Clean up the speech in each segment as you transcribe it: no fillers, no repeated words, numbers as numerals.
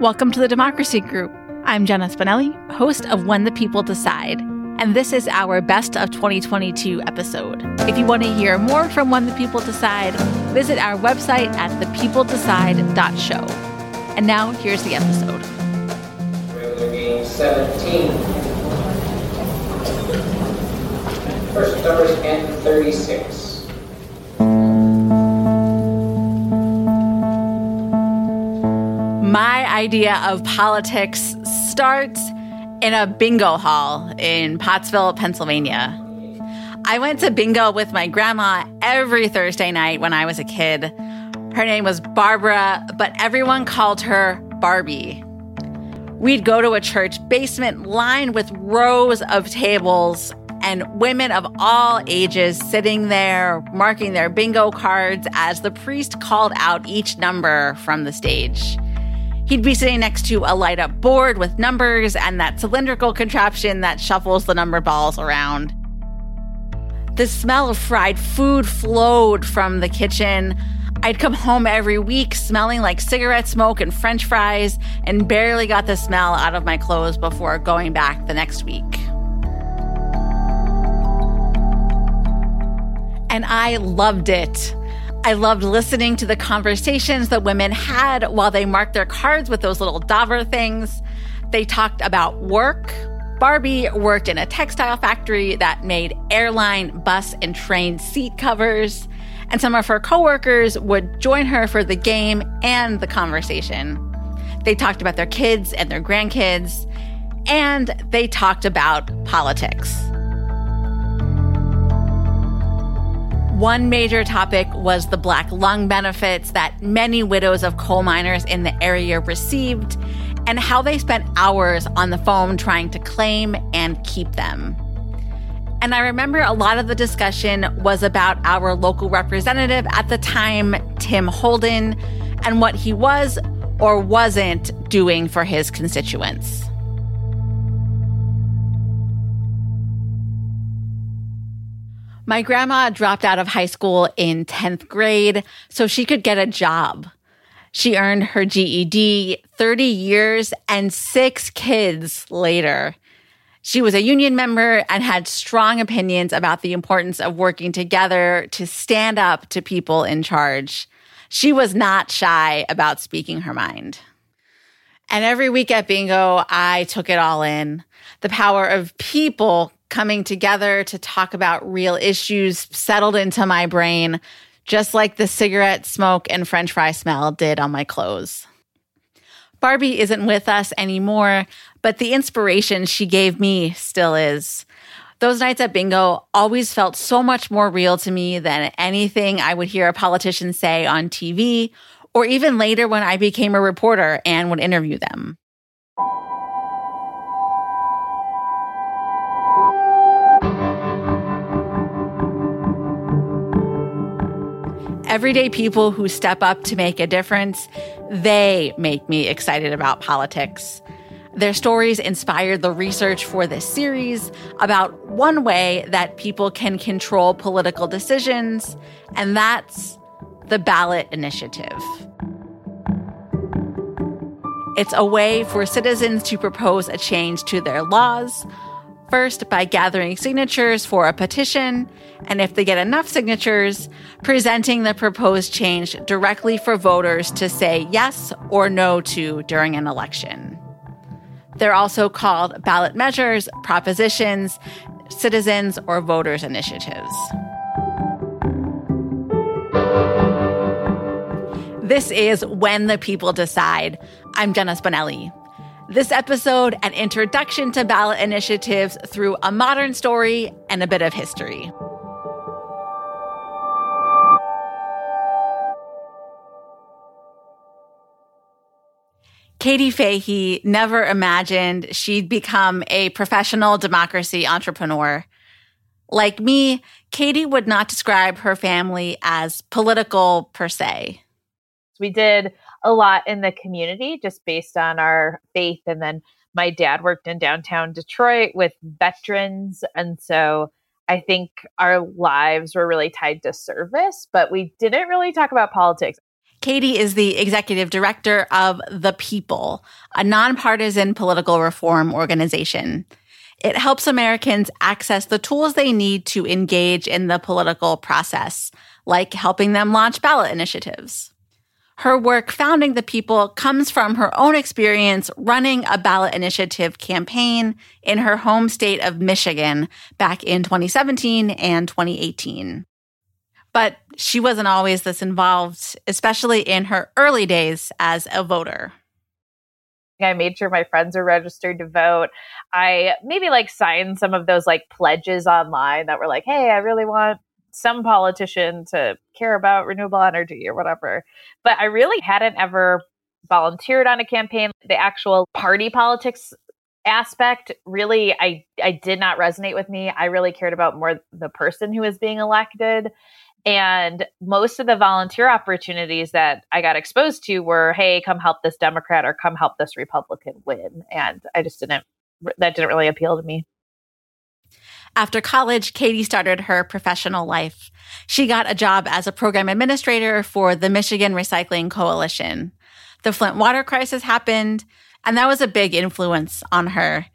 Welcome to The Democracy Group. I'm Jenna Spinelli, host of When the People Decide, and this is our Best of 2022 episode. If you want to hear more from When the People Decide, visit our website at thepeopledecide.show. And now, here's the episode. Regular game 17. First numbers and 36. My idea of politics starts in a bingo hall in Pottsville, Pennsylvania. I went to bingo with my grandma every Thursday night when I was a kid. Her name was Barbara, but everyone called her Barbie. We'd go to a church basement lined with rows of tables and women of all ages sitting there, marking their bingo cards as the priest called out each number from the stage. He'd be sitting next to a light-up board with numbers and that cylindrical contraption that shuffles the number balls around. The smell of fried food flowed from the kitchen. I'd come home every week smelling like cigarette smoke and French fries and barely got the smell out of my clothes before going back the next week. And I loved it. I loved listening to the conversations the women had while they marked their cards with those little dauber things. They talked about work. Barbie worked in a textile factory that made airline, bus, and train seat covers. And some of her coworkers would join her for the game and the conversation. They talked about their kids and their grandkids. And they talked about politics. One major topic was the black lung benefits that many widows of coal miners in the area received and how they spent hours on the phone trying to claim and keep them. And I remember a lot of the discussion was about our local representative at the time, Tim Holden, and what he was or wasn't doing for his constituents. My grandma dropped out of high school in 10th grade so she could get a job. She earned her GED 30 years and 6 kids later. She was a union member and had strong opinions about the importance of working together to stand up to people in charge. She was not shy about speaking her mind. And every week at bingo, I took it all in. The power of people coming together to talk about real issues settled into my brain, just like the cigarette smoke and French fry smell did on my clothes. Barbie isn't with us anymore, but the inspiration she gave me still is. Those nights at bingo always felt so much more real to me than anything I would hear a politician say on TV, or even later when I became a reporter and would interview them. Everyday people who step up to make a difference, they make me excited about politics. Their stories inspired the research for this series about one way that people can control political decisions, and that's the ballot initiative. It's a way for citizens to propose a change to their laws, first by gathering signatures for a petition, and if they get enough signatures, presenting the proposed change directly for voters to say yes or no to during an election. They're also called ballot measures, propositions, citizens or voters initiatives. This is When the People Decide. I'm Jenna Spinelli. This episode, an introduction to ballot initiatives through a modern story and a bit of history. Katie Fahey never imagined she'd become a professional democracy entrepreneur. Like me, Katie would not describe her family as political per se. We did a lot in the community just based on our faith. And then my dad worked in downtown Detroit with veterans. And so I think our lives were really tied to service, but we didn't really talk about politics. Katie is the executive director of The People, a nonpartisan political reform organization. It helps Americans access the tools they need to engage in the political process, like helping them launch ballot initiatives. Her work founding The People comes from her own experience running a ballot initiative campaign in her home state of Michigan back in 2017 and 2018. But she wasn't always this involved, especially in her early days as a voter. I made sure my friends were registered to vote. I maybe signed some of those pledges online that were like, hey, I really want some politician to care about renewable energy or whatever. But I really hadn't ever volunteered on a campaign. The actual party politics aspect really, I did not resonate with me. I really cared about more the person who was being elected. And most of the volunteer opportunities that I got exposed to were, hey, come help this Democrat or come help this Republican win. And I just that didn't really appeal to me. After college, Katie started her professional life. She got a job as a program administrator for the Michigan Recycling Coalition. The Flint water crisis happened, and that was a big influence on her.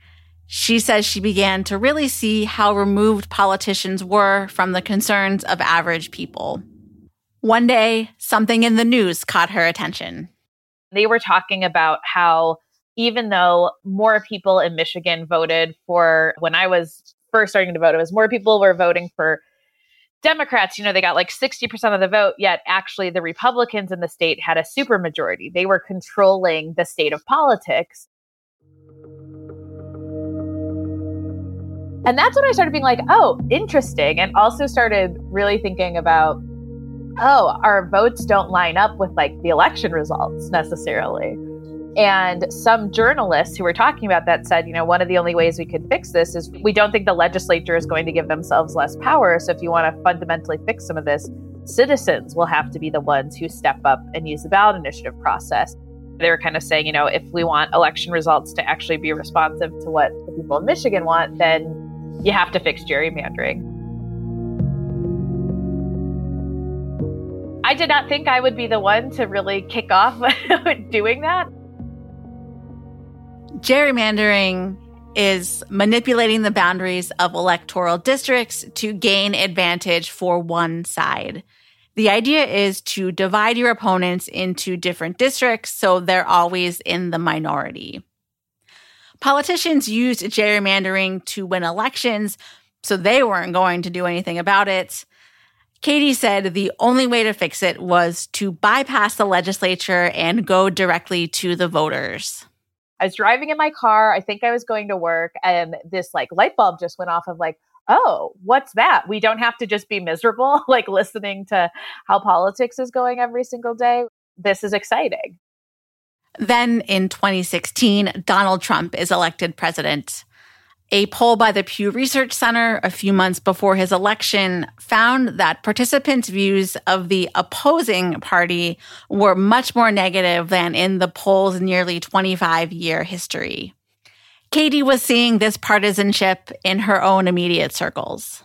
She says she began to really see how removed politicians were from the concerns of average people. One day, something in the news caught her attention. They were talking about how even though more people in Michigan voted for, when I was first starting to vote, it was more people were voting for Democrats. They got 60% of the vote, yet actually the Republicans in the state had a supermajority. They were controlling the state of politics. And that's when I started being oh, interesting. And also started really thinking about, our votes don't line up with the election results necessarily. And some journalists who were talking about that said, one of the only ways we could fix this is we don't think the legislature is going to give themselves less power. So if you want to fundamentally fix some of this, citizens will have to be the ones who step up and use the ballot initiative process. They were kind of saying, if we want election results to actually be responsive to what the people in Michigan want, then you have to fix gerrymandering. I did not think I would be the one to really kick off doing that. Gerrymandering is manipulating the boundaries of electoral districts to gain advantage for one side. The idea is to divide your opponents into different districts so they're always in the minority. Politicians used gerrymandering to win elections, so they weren't going to do anything about it. Katie said the only way to fix it was to bypass the legislature and go directly to the voters. I was driving in my car. I think I was going to work, and this light bulb just went off of oh, what's that? We don't have to just be miserable, listening to how politics is going every single day. This is exciting. Then in 2016, Donald Trump is elected president. A poll by the Pew Research Center a few months before his election found that participants' views of the opposing party were much more negative than in the poll's nearly 25-year history. Katie was seeing this partisanship in her own immediate circles.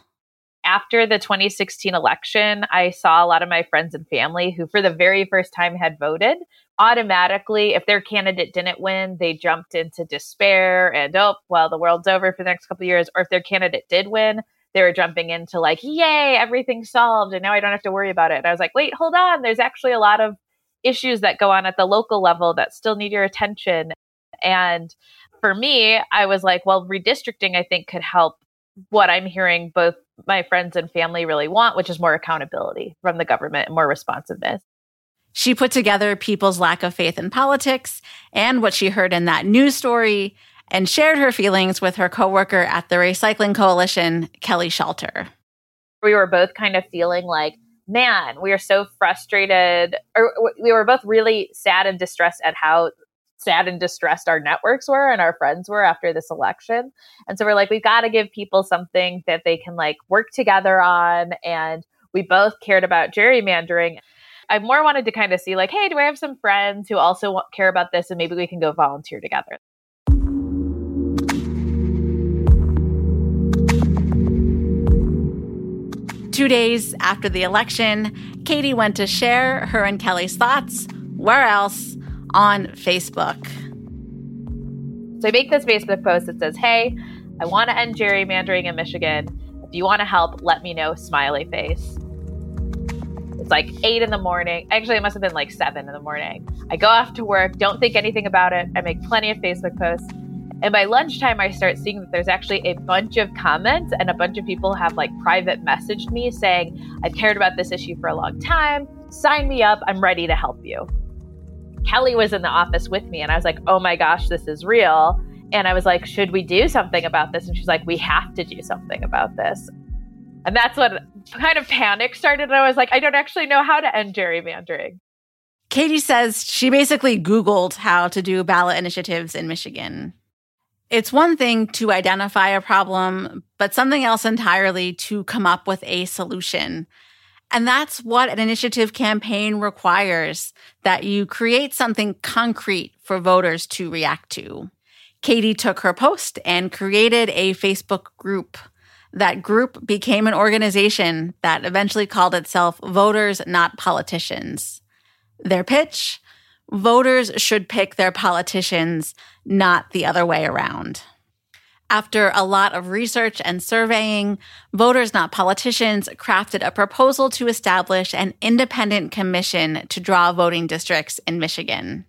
After the 2016 election, I saw a lot of my friends and family who, for the very first time, had voted. Automatically, if their candidate didn't win, they jumped into despair and, the world's over for the next couple of years. Or if their candidate did win, they were jumping into yay, everything's solved. And now I don't have to worry about it. And I was wait, hold on. There's actually a lot of issues that go on at the local level that still need your attention. And for me, I was redistricting, I think, could help what I'm hearing both my friends and family really want, which is more accountability from the government and more responsiveness. She put together people's lack of faith in politics and what she heard in that news story and shared her feelings with her coworker at the Recycling Coalition, Kelly Shelter. We were both kind of feeling man, we are so frustrated. Or we were both really sad and distressed at how sad and distressed our networks were and our friends were after this election. And so we're we've got to give people something that they can work together on. And we both cared about gerrymandering. I more wanted to kind of see hey, do I have some friends who also care about this, and maybe we can go volunteer together. 2 days after the election, Katie went to share her and Kelly's thoughts, where else, on Facebook. So I make this Facebook post that says, hey, I want to end gerrymandering in Michigan. If you want to help, let me know, smiley face. It's like 8 in the morning. Actually, it must have been like 7 in the morning. I go off to work, don't think anything about it. I make plenty of Facebook posts. And by lunchtime, I start seeing that there's actually a bunch of comments and a bunch of people have like private messaged me saying, I've cared about this issue for a long time. Sign me up. I'm ready to help you. Kelly was in the office with me and I was like, oh my gosh, this is real. And I was like, should we do something about this? And she's like, we have to do something about this. And that's what kind of panic started. And I was like, I don't actually know how to end gerrymandering. Katie says she basically Googled how to do ballot initiatives in Michigan. It's one thing to identify a problem, but something else entirely to come up with a solution. And that's what an initiative campaign requires, that you create something concrete for voters to react to. Katie took her post and created a Facebook group. That group became an organization that eventually called itself Voters, Not Politicians. Their pitch? Voters should pick their politicians, not the other way around. After a lot of research and surveying, Voters Not Politicians crafted a proposal to establish an independent commission to draw voting districts in Michigan.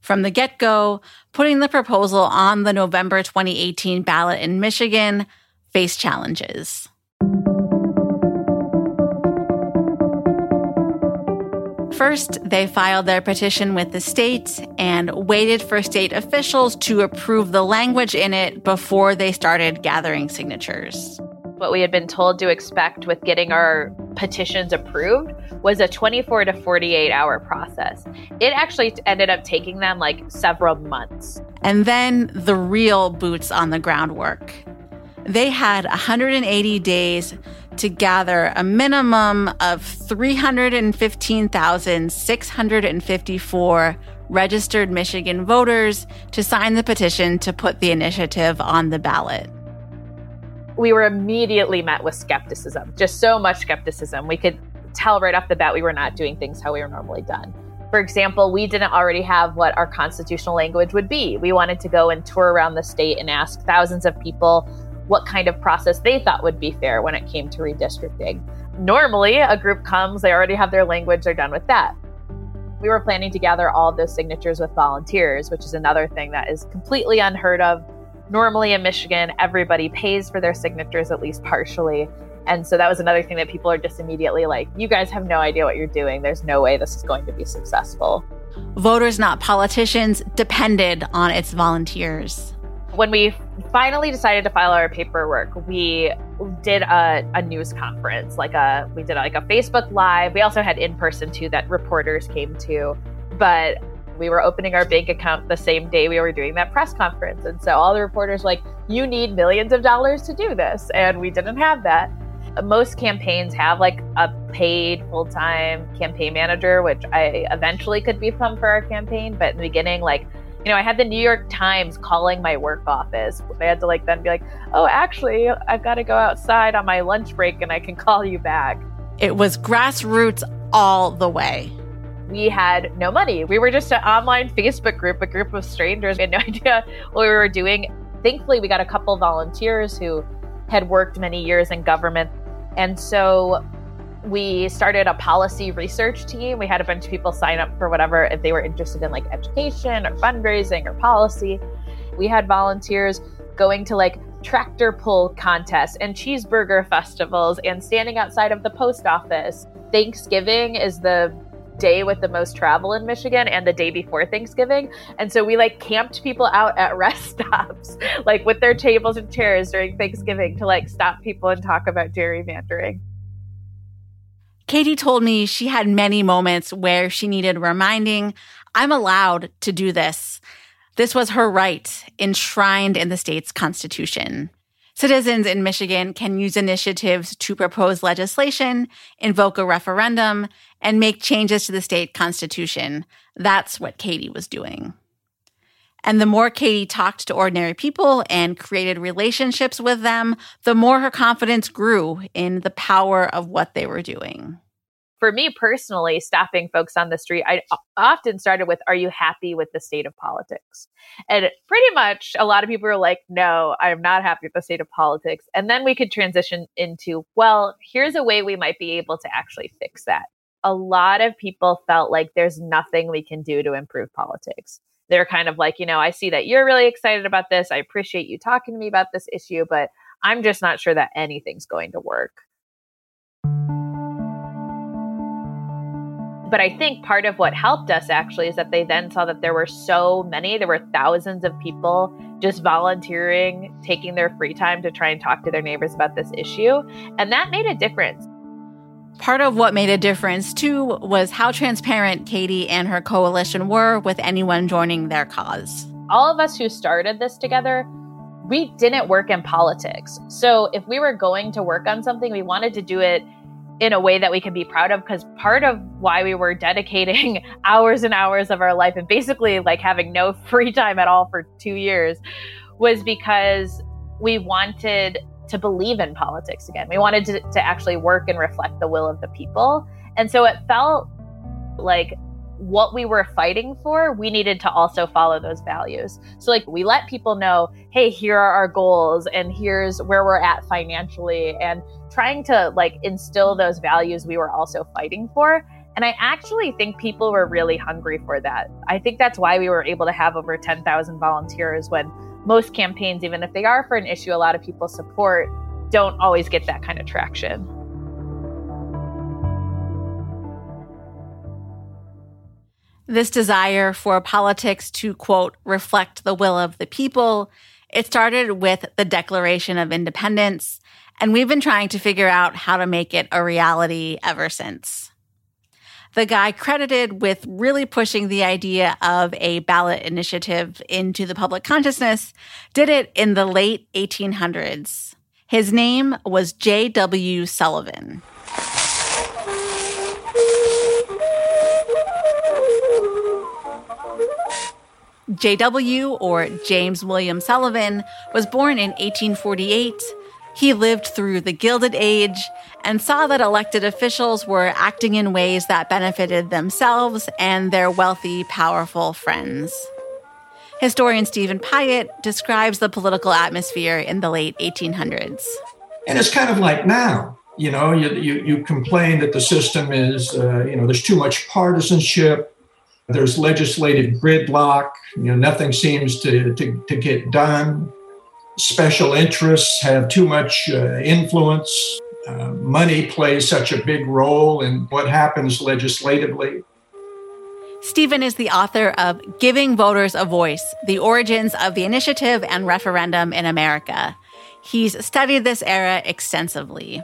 From the get-go, putting the proposal on the November 2018 ballot in Michigan faced challenges. First, they filed their petition with the state and waited for state officials to approve the language in it before they started gathering signatures. What we had been told to expect with getting our petitions approved was a 24 to 48 hour process. It actually ended up taking them like several months. And then the real boots on the ground work. They had 180 days to gather a minimum of 315,654 registered Michigan voters to sign the petition to put the initiative on the ballot. We were immediately met with skepticism, just so much skepticism. We could tell right off the bat we were not doing things how we were normally done. For example, we didn't already have what our constitutional language would be. We wanted to go and tour around the state and ask thousands of people what kind of process they thought would be fair when it came to redistricting. Normally, a group comes, they already have their language, they're done with that. We were planning to gather all those signatures with volunteers, which is another thing that is completely unheard of. Normally in Michigan, everybody pays for their signatures, at least partially. And so that was another thing that people are just immediately like, you guys have no idea what you're doing. There's no way this is going to be successful. Voters, Not Politicians depended on its volunteers. When we finally decided to file our paperwork, we did a news conference, we did a Facebook Live. We also had in-person too that reporters came to, but we were opening our bank account the same day we were doing that press conference. And so all the reporters were like, you need millions of dollars to do this. And we didn't have that. Most campaigns have like a paid full-time campaign manager, which I eventually could become for our campaign. But in the beginning, I had the New York Times calling my work office. I had to then be like, oh, actually, I've got to go outside on my lunch break and I can call you back. It was grassroots all the way. We had no money. We were just an online Facebook group, a group of strangers. We had no idea what we were doing. Thankfully, we got a couple volunteers who had worked many years in government. And so we started a policy research team. We had a bunch of people sign up for whatever, if they were interested in education or fundraising or policy. We had volunteers going to tractor pull contests and cheeseburger festivals and standing outside of the post office. Thanksgiving is the day with the most travel in Michigan and the day before Thanksgiving. And so we camped people out at rest stops, with their tables and chairs during Thanksgiving to stop people and talk about gerrymandering. Katie told me she had many moments where she needed reminding, I'm allowed to do this. This was her right, enshrined in the state's constitution. Citizens in Michigan can use initiatives to propose legislation, invoke a referendum, and make changes to the state constitution. That's what Katie was doing. And the more Katie talked to ordinary people and created relationships with them, the more her confidence grew in the power of what they were doing. For me personally, stopping folks on the street, I often started with, are you happy with the state of politics? And pretty much a lot of people were like, no, I'm not happy with the state of politics. And then we could transition into, well, here's a way we might be able to actually fix that. A lot of people felt like there's nothing we can do to improve politics. They're kind of like, you know, I see that you're really excited about this. I appreciate you talking to me about this issue, but I'm just not sure that anything's going to work. But I think part of what helped us actually is that they then saw that there were so many, there were thousands of people just volunteering, taking their free time to try and talk to their neighbors about this issue. And that made a difference. Part of what made a difference, too, was how transparent Katie and her coalition were with anyone joining their cause. All of us who started this together, we didn't work in politics. So if we were going to work on something, we wanted to do it in a way that we can be proud of, because part of why we were dedicating hours and hours of our life and basically like having no free time at all for 2 years was because we wanted to believe in politics again. We wanted to actually work and reflect the will of the people. And so it felt like what we were fighting for, we needed to also follow those values. So like we let people know, hey, here are our goals and here's where we're at financially, and trying to like instill those values we were also fighting for. And I actually think people were really hungry for that. I think that's why we were able to have over 10,000 volunteers, when most campaigns, even if they are for an issue a lot of people support, don't always get that kind of traction. This desire for politics to, quote, reflect the will of the people, it started with the Declaration of Independence, and we've been trying to figure out how to make it a reality ever since. The guy credited with really pushing the idea of a ballot initiative into the public consciousness did it in the late 1800s. His name was J.W. Sullivan. J.W., or James William Sullivan, was born in 1848. He lived through the Gilded Age and saw that elected officials were acting in ways that benefited themselves and their wealthy, powerful friends. Historian Stephen Pyatt describes the political atmosphere in the late 1800s. And it's kind of like now. You know, you complain that the system is, there's too much partisanship. There's legislative gridlock, nothing seems to get done. Special interests have too much influence. Money plays such a big role in what happens legislatively. Stephen is the author of Giving Voters a Voice, The Origins of the Initiative and Referendum in America. He's studied this era extensively.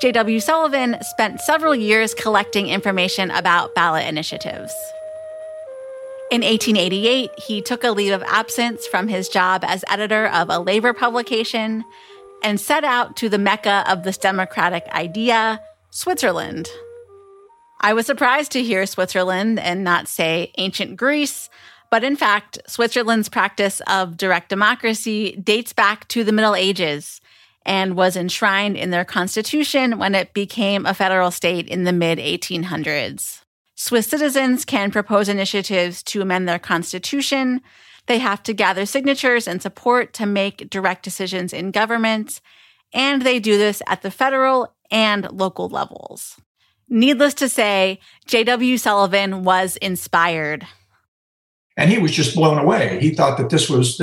J.W. Sullivan spent several years collecting information about ballot initiatives. In 1888, he took a leave of absence from his job as editor of a labor publication and set out to the mecca of this democratic idea, Switzerland. I was surprised to hear Switzerland and not say ancient Greece, but in fact, Switzerland's practice of direct democracy dates back to the Middle Ages and was enshrined in their constitution when it became a federal state in the mid-1800s. Swiss citizens can propose initiatives to amend their constitution. They have to gather signatures and support to make direct decisions in government, and they do this at the federal and local levels. Needless to say, J.W. Sullivan was inspired. And he was just blown away. He thought that this was,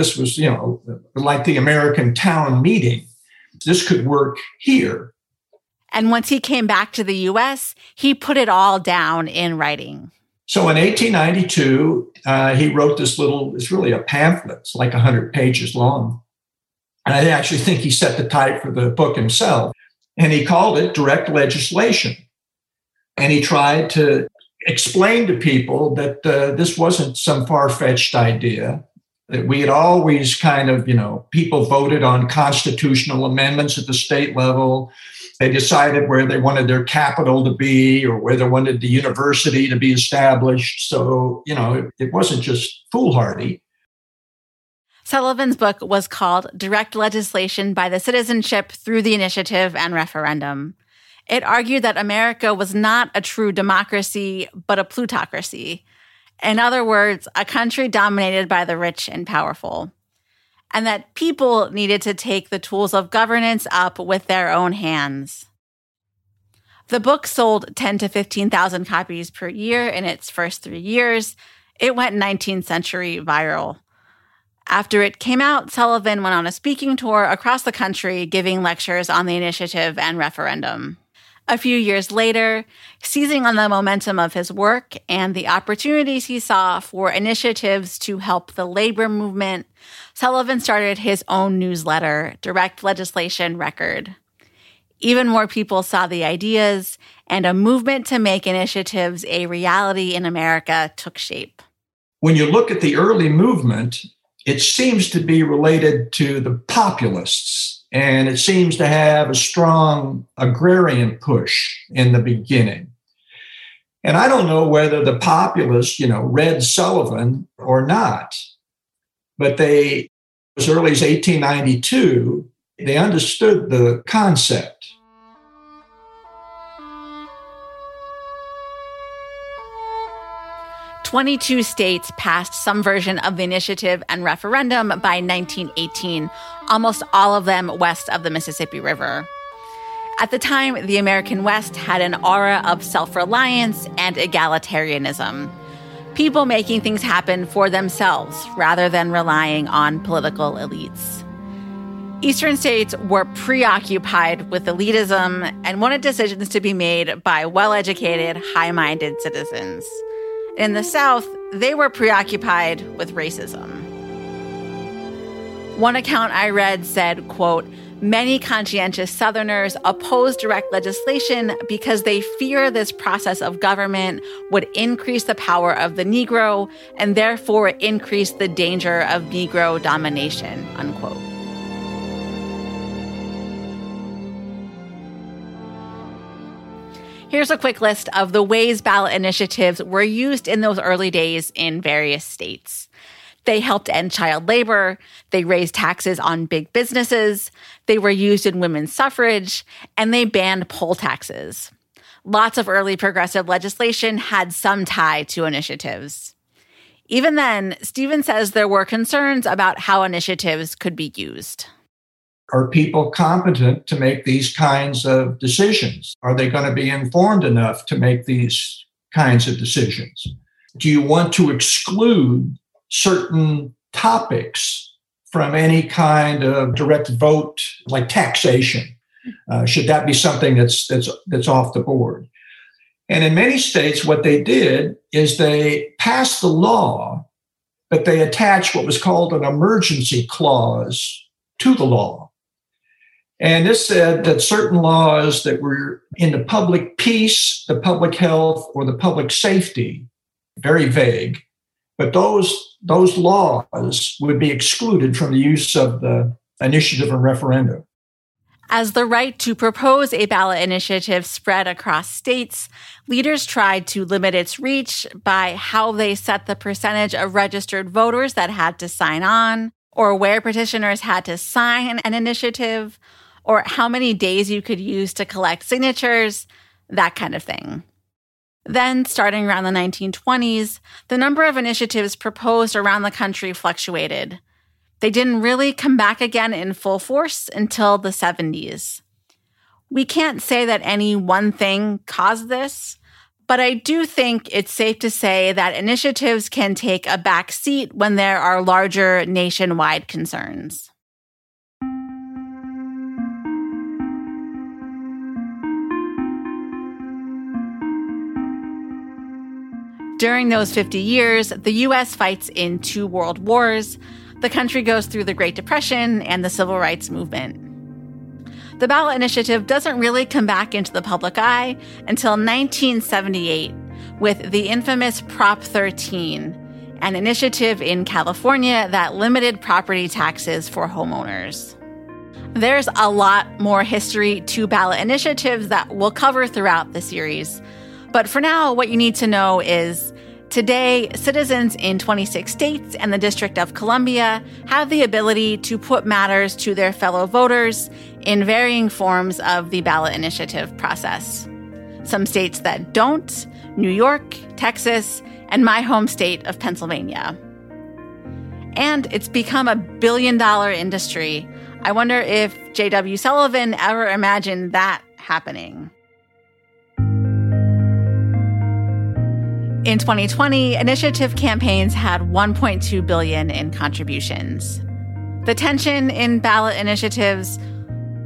like the American town meeting. This could work here. And once he came back to the U.S., he put it all down in writing. So in 1892, he wrote it's really a pamphlet. It's like 100 pages long. And I actually think he set the type for the book himself. And he called it Direct Legislation. And he tried to explain to people that this wasn't some far-fetched idea, that we had always kind of, people voted on constitutional amendments at the state level. They decided where they wanted their capital to be or where they wanted the university to be established. So, it wasn't just foolhardy. Sullivan's book was called Direct Legislation by the Citizenship Through the Initiative and Referendum. It argued that America was not a true democracy, but a plutocracy. In other words, a country dominated by the rich and powerful. And that people needed to take the tools of governance up with their own hands. The book sold 10,000 to 15,000 copies per year in its first 3 years. It went 19th century viral. After it came out, Sullivan went on a speaking tour across the country, giving lectures on the initiative and referendum. A few years later, seizing on the momentum of his work and the opportunities he saw for initiatives to help the labor movement, Sullivan started his own newsletter, Direct Legislation Record. Even more people saw the ideas, and a movement to make initiatives a reality in America took shape. When you look at the early movement, it seems to be related to the populists, and it seems to have a strong agrarian push in the beginning. And I don't know whether the populists, read Sullivan or not, but they, as early as 1892, they understood the concept. "22 states passed some version of the initiative and referendum by 1918, almost all of them west of the Mississippi River. At the time, the American West had an aura of self-reliance and egalitarianism, people making things happen for themselves rather than relying on political elites. Eastern states were preoccupied with elitism and wanted decisions to be made by well-educated, high-minded citizens. In the South, they were preoccupied with racism." One account I read said, quote, "Many conscientious Southerners oppose direct legislation because they fear this process of government would increase the power of the Negro and therefore increase the danger of Negro domination," unquote. Here's a quick list of the ways ballot initiatives were used in those early days in various states. They helped end child labor, they raised taxes on big businesses, they were used in women's suffrage, and they banned poll taxes. Lots of early progressive legislation had some tie to initiatives. Even then, Stephen says there were concerns about how initiatives could be used. Are people competent to make these kinds of decisions? Are they going to be informed enough to make these kinds of decisions? Do you want to exclude certain topics from any kind of direct vote, like taxation? Should that be something that's off the board? And in many states, what they did is they passed the law, but they attached what was called an emergency clause to the law. And this said that certain laws that were in the public peace, the public health, or the public safety, very vague, but those laws would be excluded from the use of the initiative and referendum. As the right to propose a ballot initiative spread across states, leaders tried to limit its reach by how they set the percentage of registered voters that had to sign on, or where petitioners had to sign an initiative, or how many days you could use to collect signatures, that kind of thing. Then, starting around the 1920s, the number of initiatives proposed around the country fluctuated. They didn't really come back again in full force until the 70s. We can't say that any one thing caused this, but I do think it's safe to say that initiatives can take a back seat when there are larger nationwide concerns. During those 50 years, the U.S. fights in 2 world wars. The country goes through the Great Depression and the Civil Rights Movement. The ballot initiative doesn't really come back into the public eye until 1978 with the infamous Prop 13, an initiative in California that limited property taxes for homeowners. There's a lot more history to ballot initiatives that we'll cover throughout the series. But for now, what you need to know is Today, citizens in 26 states and the District of Columbia have the ability to put matters to their fellow voters in varying forms of the ballot initiative process. Some states that don't, New York, Texas, and my home state of Pennsylvania. And it's become a billion-dollar industry. I wonder if J.W. Sullivan ever imagined that happening. In 2020, initiative campaigns had $1.2 billion in contributions. The tension in ballot initiatives,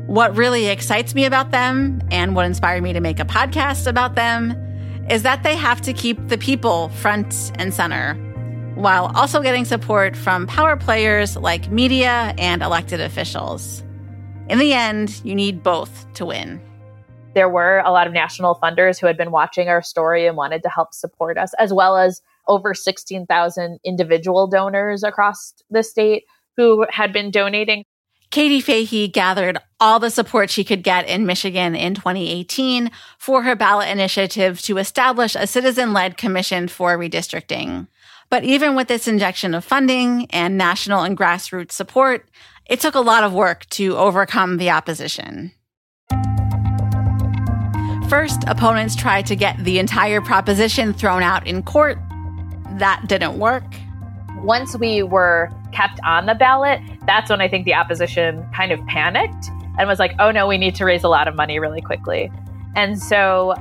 what really excites me about them and what inspired me to make a podcast about them, is that they have to keep the people front and center, while also getting support from power players like media and elected officials. In the end, you need both to win. There were a lot of national funders who had been watching our story and wanted to help support us, as well as over 16,000 individual donors across the state who had been donating. Katie Fahey gathered all the support she could get in Michigan in 2018 for her ballot initiative to establish a citizen-led commission for redistricting. But even with this injection of funding and national and grassroots support, it took a lot of work to overcome the opposition. First, opponents tried to get the entire proposition thrown out in court. That didn't work. Once we were kept on the ballot, that's when I think the opposition kind of panicked and was like, oh no, we need to raise a lot of money really quickly. And so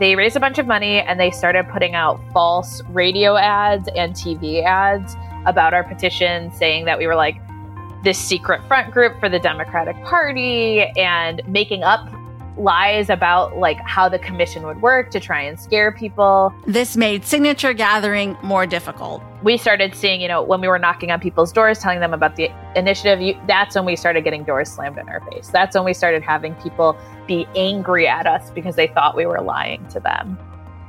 they raised a bunch of money and they started putting out false radio ads and TV ads about our petition, saying that we were like this secret front group for the Democratic Party and making up lies about like how the commission would work to try and scare people. This made signature gathering more difficult. We started seeing, when we were knocking on people's doors, telling them about the initiative, that's when we started getting doors slammed in our face. That's when we started having people be angry at us because they thought we were lying to them.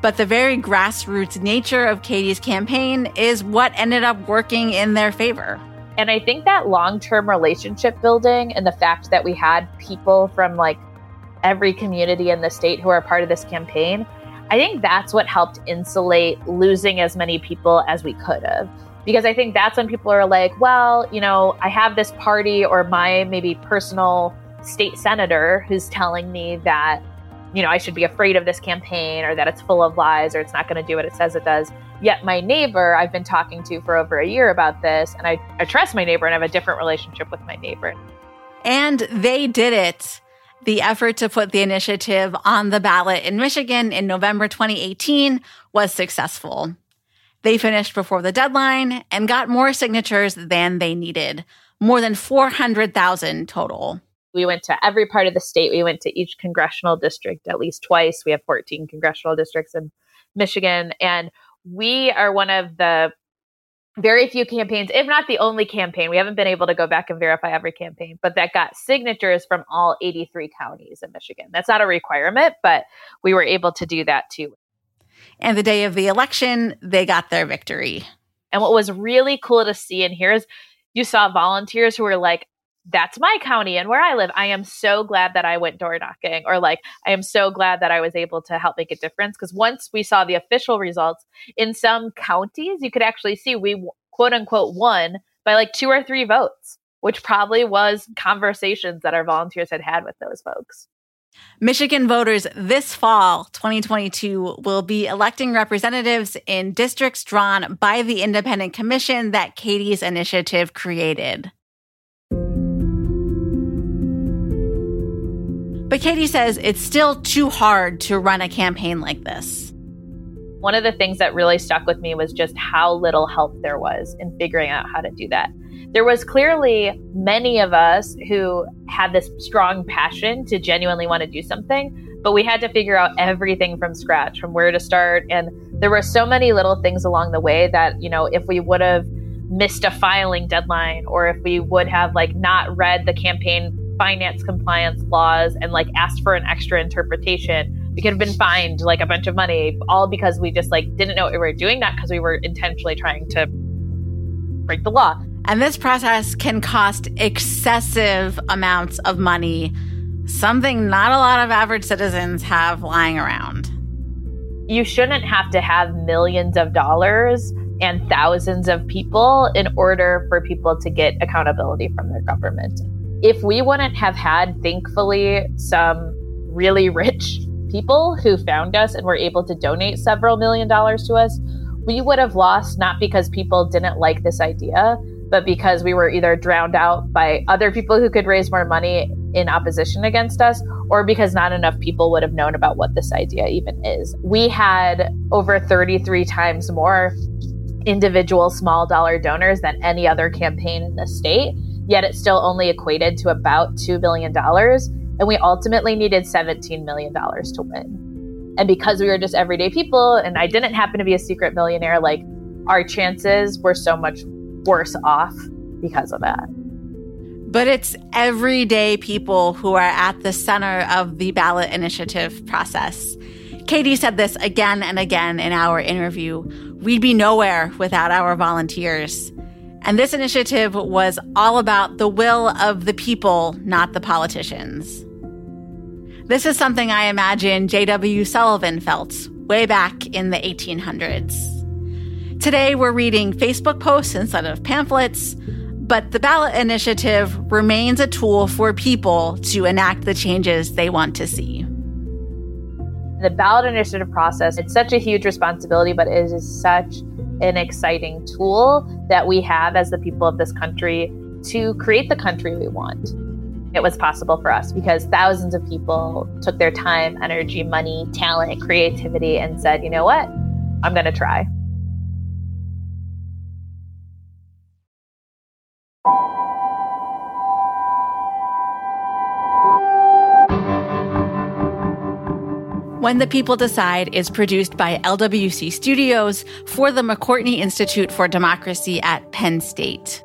But the very grassroots nature of Katie's campaign is what ended up working in their favor. And I think that long-term relationship building and the fact that we had people from like every community in the state who are part of this campaign, I think that's what helped insulate losing as many people as we could have. Because I think that's when people are like, well, I have this party or my maybe personal state senator who's telling me that, I should be afraid of this campaign or that it's full of lies or it's not going to do what it says it does. Yet my neighbor I've been talking to for over a year about this, and I trust my neighbor and I have a different relationship with my neighbor. And they did it. The effort to put the initiative on the ballot in Michigan in November 2018 was successful. They finished before the deadline and got more signatures than they needed, more than 400,000 total. We went to every part of the state. We went to each congressional district at least twice. We have 14 congressional districts in Michigan, and we are one of the very few campaigns, if not the only campaign. We haven't been able to go back and verify every campaign, but that got signatures from all 83 counties in Michigan. That's not a requirement, but we were able to do that too. And the day of the election, they got their victory. And what was really cool to see in here is you saw volunteers who were like, that's my county and where I live. I am so glad that I went door knocking, or like, I am so glad that I was able to help make a difference. Because once we saw the official results in some counties, you could actually see we quote unquote won by like 2 or 3 votes, which probably was conversations that our volunteers had with those folks. Michigan voters this fall, 2022, will be electing representatives in districts drawn by the independent commission that Katie's initiative created. But Katie says it's still too hard to run a campaign like this. One of the things that really stuck with me was just how little help there was in figuring out how to do that. There was clearly many of us who had this strong passion to genuinely want to do something, but we had to figure out everything from scratch, from where to start. And there were so many little things along the way that, if we would have missed a filing deadline, or if we would have not read the campaign finance compliance laws and asked for an extra interpretation, we could have been fined a bunch of money, all because we just didn't know what we were doing, not because we were intentionally trying to break the law. And this process can cost excessive amounts of money, something not a lot of average citizens have lying around. You shouldn't have to have millions of dollars and thousands of people in order for people to get accountability from their government. If we wouldn't have had, thankfully, some really rich people who found us and were able to donate several million dollars to us, we would have lost, not because people didn't like this idea, but because we were either drowned out by other people who could raise more money in opposition against us, or because not enough people would have known about what this idea even is. We had over 33 times more individual small dollar donors than any other campaign in the state, yet it still only equated to about $2 billion. And we ultimately needed $17 million to win. And because we were just everyday people, and I didn't happen to be a secret millionaire, like, our chances were so much worse off because of that. But it's everyday people who are at the center of the ballot initiative process. Katie said this again and again in our interview. We'd be nowhere without our volunteers. And this initiative was all about the will of the people, not the politicians. This is something I imagine J.W. Sullivan felt way back in the 1800s. Today, we're reading Facebook posts instead of pamphlets, but the ballot initiative remains a tool for people to enact the changes they want to see. The ballot initiative process, it's such a huge responsibility, but it is such an exciting tool that we have as the people of this country to create the country we want. It was possible for us because thousands of people took their time, energy, money, talent, creativity, and said, you know what, I'm going to try. When the People Decide is produced by LWC Studios for the McCourtney Institute for Democracy at Penn State.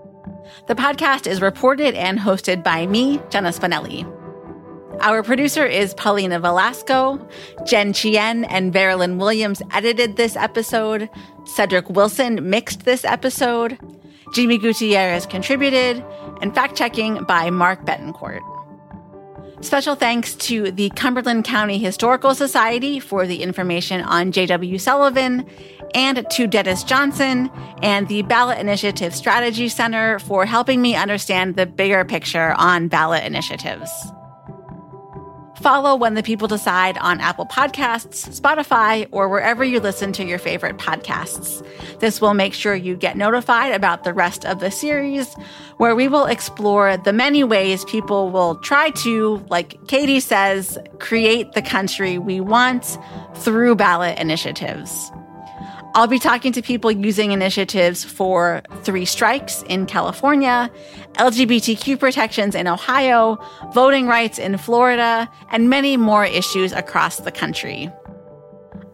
The podcast is reported and hosted by me, Jenna Spinelli. Our producer is Paulina Velasco. Jen Chien and Marilyn Williams edited this episode. Cedric Wilson mixed this episode. Jimmy Gutierrez contributed, and fact-checking by Mark Betancourt. Special thanks to the Cumberland County Historical Society for the information on J.W. Sullivan, and to Dennis Johnson and the Ballot Initiative Strategy Center for helping me understand the bigger picture on ballot initiatives. Follow When the People Decide on Apple Podcasts, Spotify, or wherever you listen to your favorite podcasts. This will make sure you get notified about the rest of the series, where we will explore the many ways people will try to, like Katie says, create the country we want through ballot initiatives. I'll be talking to people using initiatives for three strikes in California, LGBTQ protections in Ohio, voting rights in Florida, and many more issues across the country.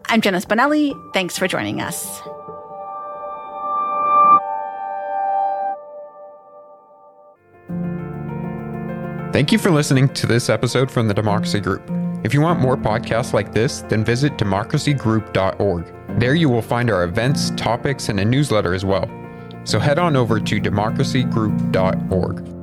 I'm Jenna Spinelli. Thanks for joining us. Thank you for listening to this episode from the Democracy Group. If you want more podcasts like this, then visit democracygroup.org. There you will find our events, topics, and a newsletter as well. So head on over to democracygroup.org.